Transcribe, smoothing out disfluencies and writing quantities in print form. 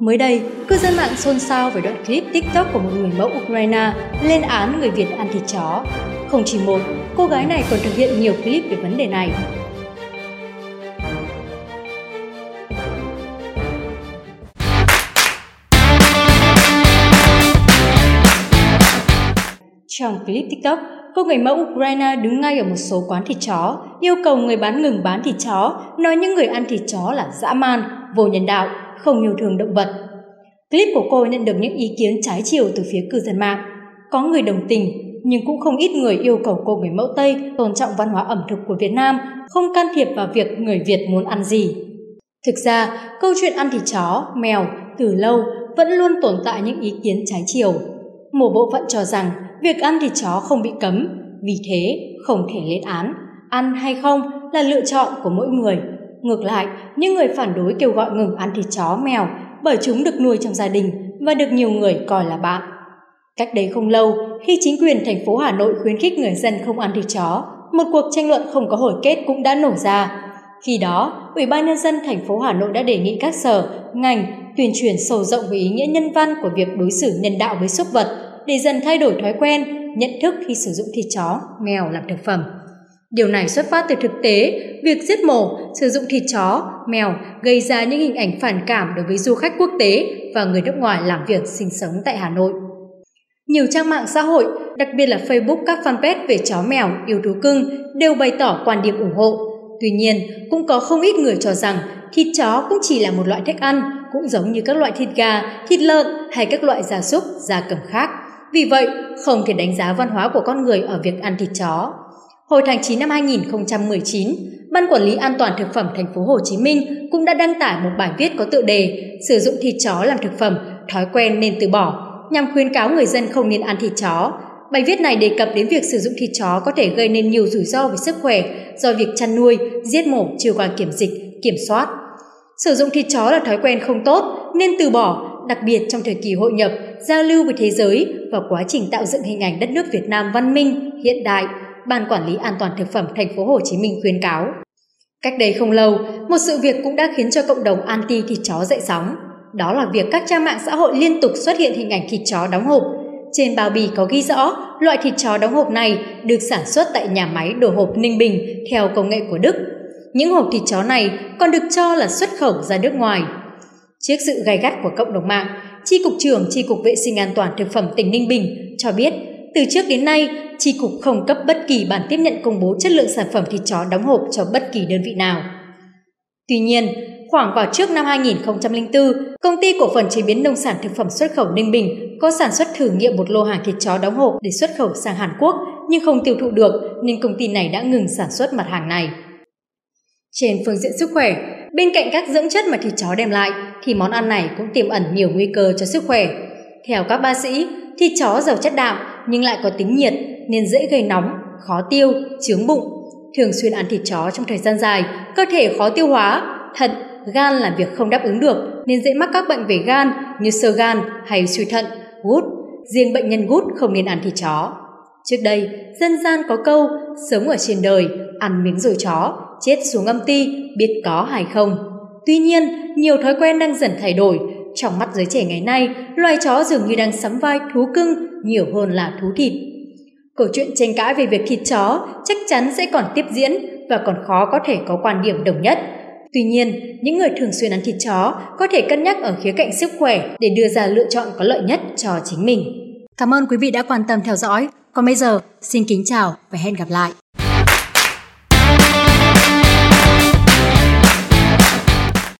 Mới đây, cư dân mạng xôn xao về đoạn clip TikTok của một người mẫu Ukraine lên án người Việt ăn thịt chó. Không chỉ một, cô gái này còn thực hiện nhiều clip về vấn đề này. Trong clip TikTok, cô người mẫu Ukraine đứng ngay ở một số quán thịt chó, yêu cầu người bán ngừng bán thịt chó, nói những người ăn thịt chó là dã man, vô nhân đạo, không yêu thương động vật. Clip của cô nhận được những ý kiến trái chiều từ phía cư dân mạng. Có người đồng tình, nhưng cũng không ít người yêu cầu cô người mẫu Tây tôn trọng văn hóa ẩm thực của Việt Nam, không can thiệp vào việc người Việt muốn ăn gì. Thực ra, câu chuyện ăn thịt chó, mèo từ lâu vẫn luôn tồn tại những ý kiến trái chiều. Một bộ phận cho rằng việc ăn thịt chó không bị cấm, vì thế không thể lên án. Ăn hay không là lựa chọn của mỗi người. Ngược lại, những người phản đối kêu gọi ngừng ăn thịt chó, mèo bởi chúng được nuôi trong gia đình và được nhiều người coi là bạn. Cách đây không lâu, khi chính quyền thành phố Hà Nội khuyến khích người dân không ăn thịt chó, một cuộc tranh luận không có hồi kết cũng đã nổ ra. Khi đó, Ủy ban Nhân dân thành phố Hà Nội đã đề nghị các sở, ngành tuyên truyền sâu rộng về ý nghĩa nhân văn của việc đối xử nhân đạo với súc vật, để dần thay đổi thói quen, nhận thức khi sử dụng thịt chó, mèo làm thực phẩm. Điều này xuất phát từ thực tế, việc giết mổ, sử dụng thịt chó, mèo gây ra những hình ảnh phản cảm đối với du khách quốc tế và người nước ngoài làm việc sinh sống tại Hà Nội. Nhiều trang mạng xã hội, đặc biệt là Facebook, các fanpage về chó mèo, yêu thú cưng đều bày tỏ quan điểm ủng hộ. Tuy nhiên, cũng có không ít người cho rằng thịt chó cũng chỉ là một loại thức ăn, cũng giống như các loại thịt gà, thịt lợn hay các loại gia súc, gia cầm khác. Vì vậy, không thể đánh giá văn hóa của con người ở việc ăn thịt chó. Hồi tháng 9 năm 2019, Ban Quản lý An toàn Thực phẩm Thành phố Hồ Chí Minh cũng đã đăng tải một bài viết có tựa đề "Sử dụng thịt chó làm thực phẩm, thói quen nên từ bỏ" nhằm khuyến cáo người dân không nên ăn thịt chó. Bài viết này đề cập đến việc sử dụng thịt chó có thể gây nên nhiều rủi ro về sức khỏe do việc chăn nuôi, giết mổ chưa qua kiểm dịch, kiểm soát. Sử dụng thịt chó là thói quen không tốt nên từ bỏ, đặc biệt trong thời kỳ hội nhập, giao lưu với thế giới và quá trình tạo dựng hình ảnh đất nước Việt Nam văn minh, hiện đại, Ban Quản lý An toàn Thực phẩm Thành phố Hồ Chí Minh khuyến cáo. Cách đây không lâu, một sự việc cũng đã khiến cho cộng đồng anti thịt chó dậy sóng. Đó là việc các trang mạng xã hội liên tục xuất hiện hình ảnh thịt chó đóng hộp. Trên bao bì có ghi rõ loại thịt chó đóng hộp này được sản xuất tại nhà máy đồ hộp Ninh Bình theo công nghệ của Đức. Những hộp thịt chó này còn được cho là xuất khẩu ra nước ngoài. Trước sự gay gắt của cộng đồng mạng, Chi cục trưởng Chi cục Vệ sinh An toàn Thực phẩm tỉnh Ninh Bình cho biết, từ trước đến nay, Chi cục không cấp bất kỳ bản tiếp nhận công bố chất lượng sản phẩm thịt chó đóng hộp cho bất kỳ đơn vị nào. Tuy nhiên, khoảng vào trước năm 2004, Công ty Cổ phần Chế biến Nông sản Thực phẩm Xuất khẩu Ninh Bình có sản xuất thử nghiệm một lô hàng thịt chó đóng hộp để xuất khẩu sang Hàn Quốc nhưng không tiêu thụ được nên công ty này đã ngừng sản xuất mặt hàng này. Trên phương diện sức khỏe, bên cạnh các dưỡng chất mà thịt chó đem lại thì món ăn này cũng tiềm ẩn nhiều nguy cơ cho sức khỏe. Theo các bác sĩ, thịt chó giàu chất đạm nhưng lại có tính nhiệt nên dễ gây nóng, khó tiêu, chướng bụng. Thường xuyên ăn thịt chó trong thời gian dài, cơ thể khó tiêu hóa, thận, gan làm việc không đáp ứng được nên dễ mắc các bệnh về gan như xơ gan hay suy thận, gút. Riêng bệnh nhân gút không nên ăn thịt chó. Trước đây, dân gian có câu "Sống ở trên đời, ăn miếng rồi chó, chết xuống âm ti, biết có hay không". Tuy nhiên, nhiều thói quen đang dần thay đổi. Trong mắt giới trẻ ngày nay, loài chó dường như đang sắm vai thú cưng nhiều hơn là thú thịt. Câu chuyện tranh cãi về việc thịt chó chắc chắn sẽ còn tiếp diễn và còn khó có thể có quan điểm đồng nhất. Tuy nhiên, những người thường xuyên ăn thịt chó có thể cân nhắc ở khía cạnh sức khỏe để đưa ra lựa chọn có lợi nhất cho chính mình. Cảm ơn quý vị đã quan tâm theo dõi. Còn bây giờ, xin kính chào và hẹn gặp lại!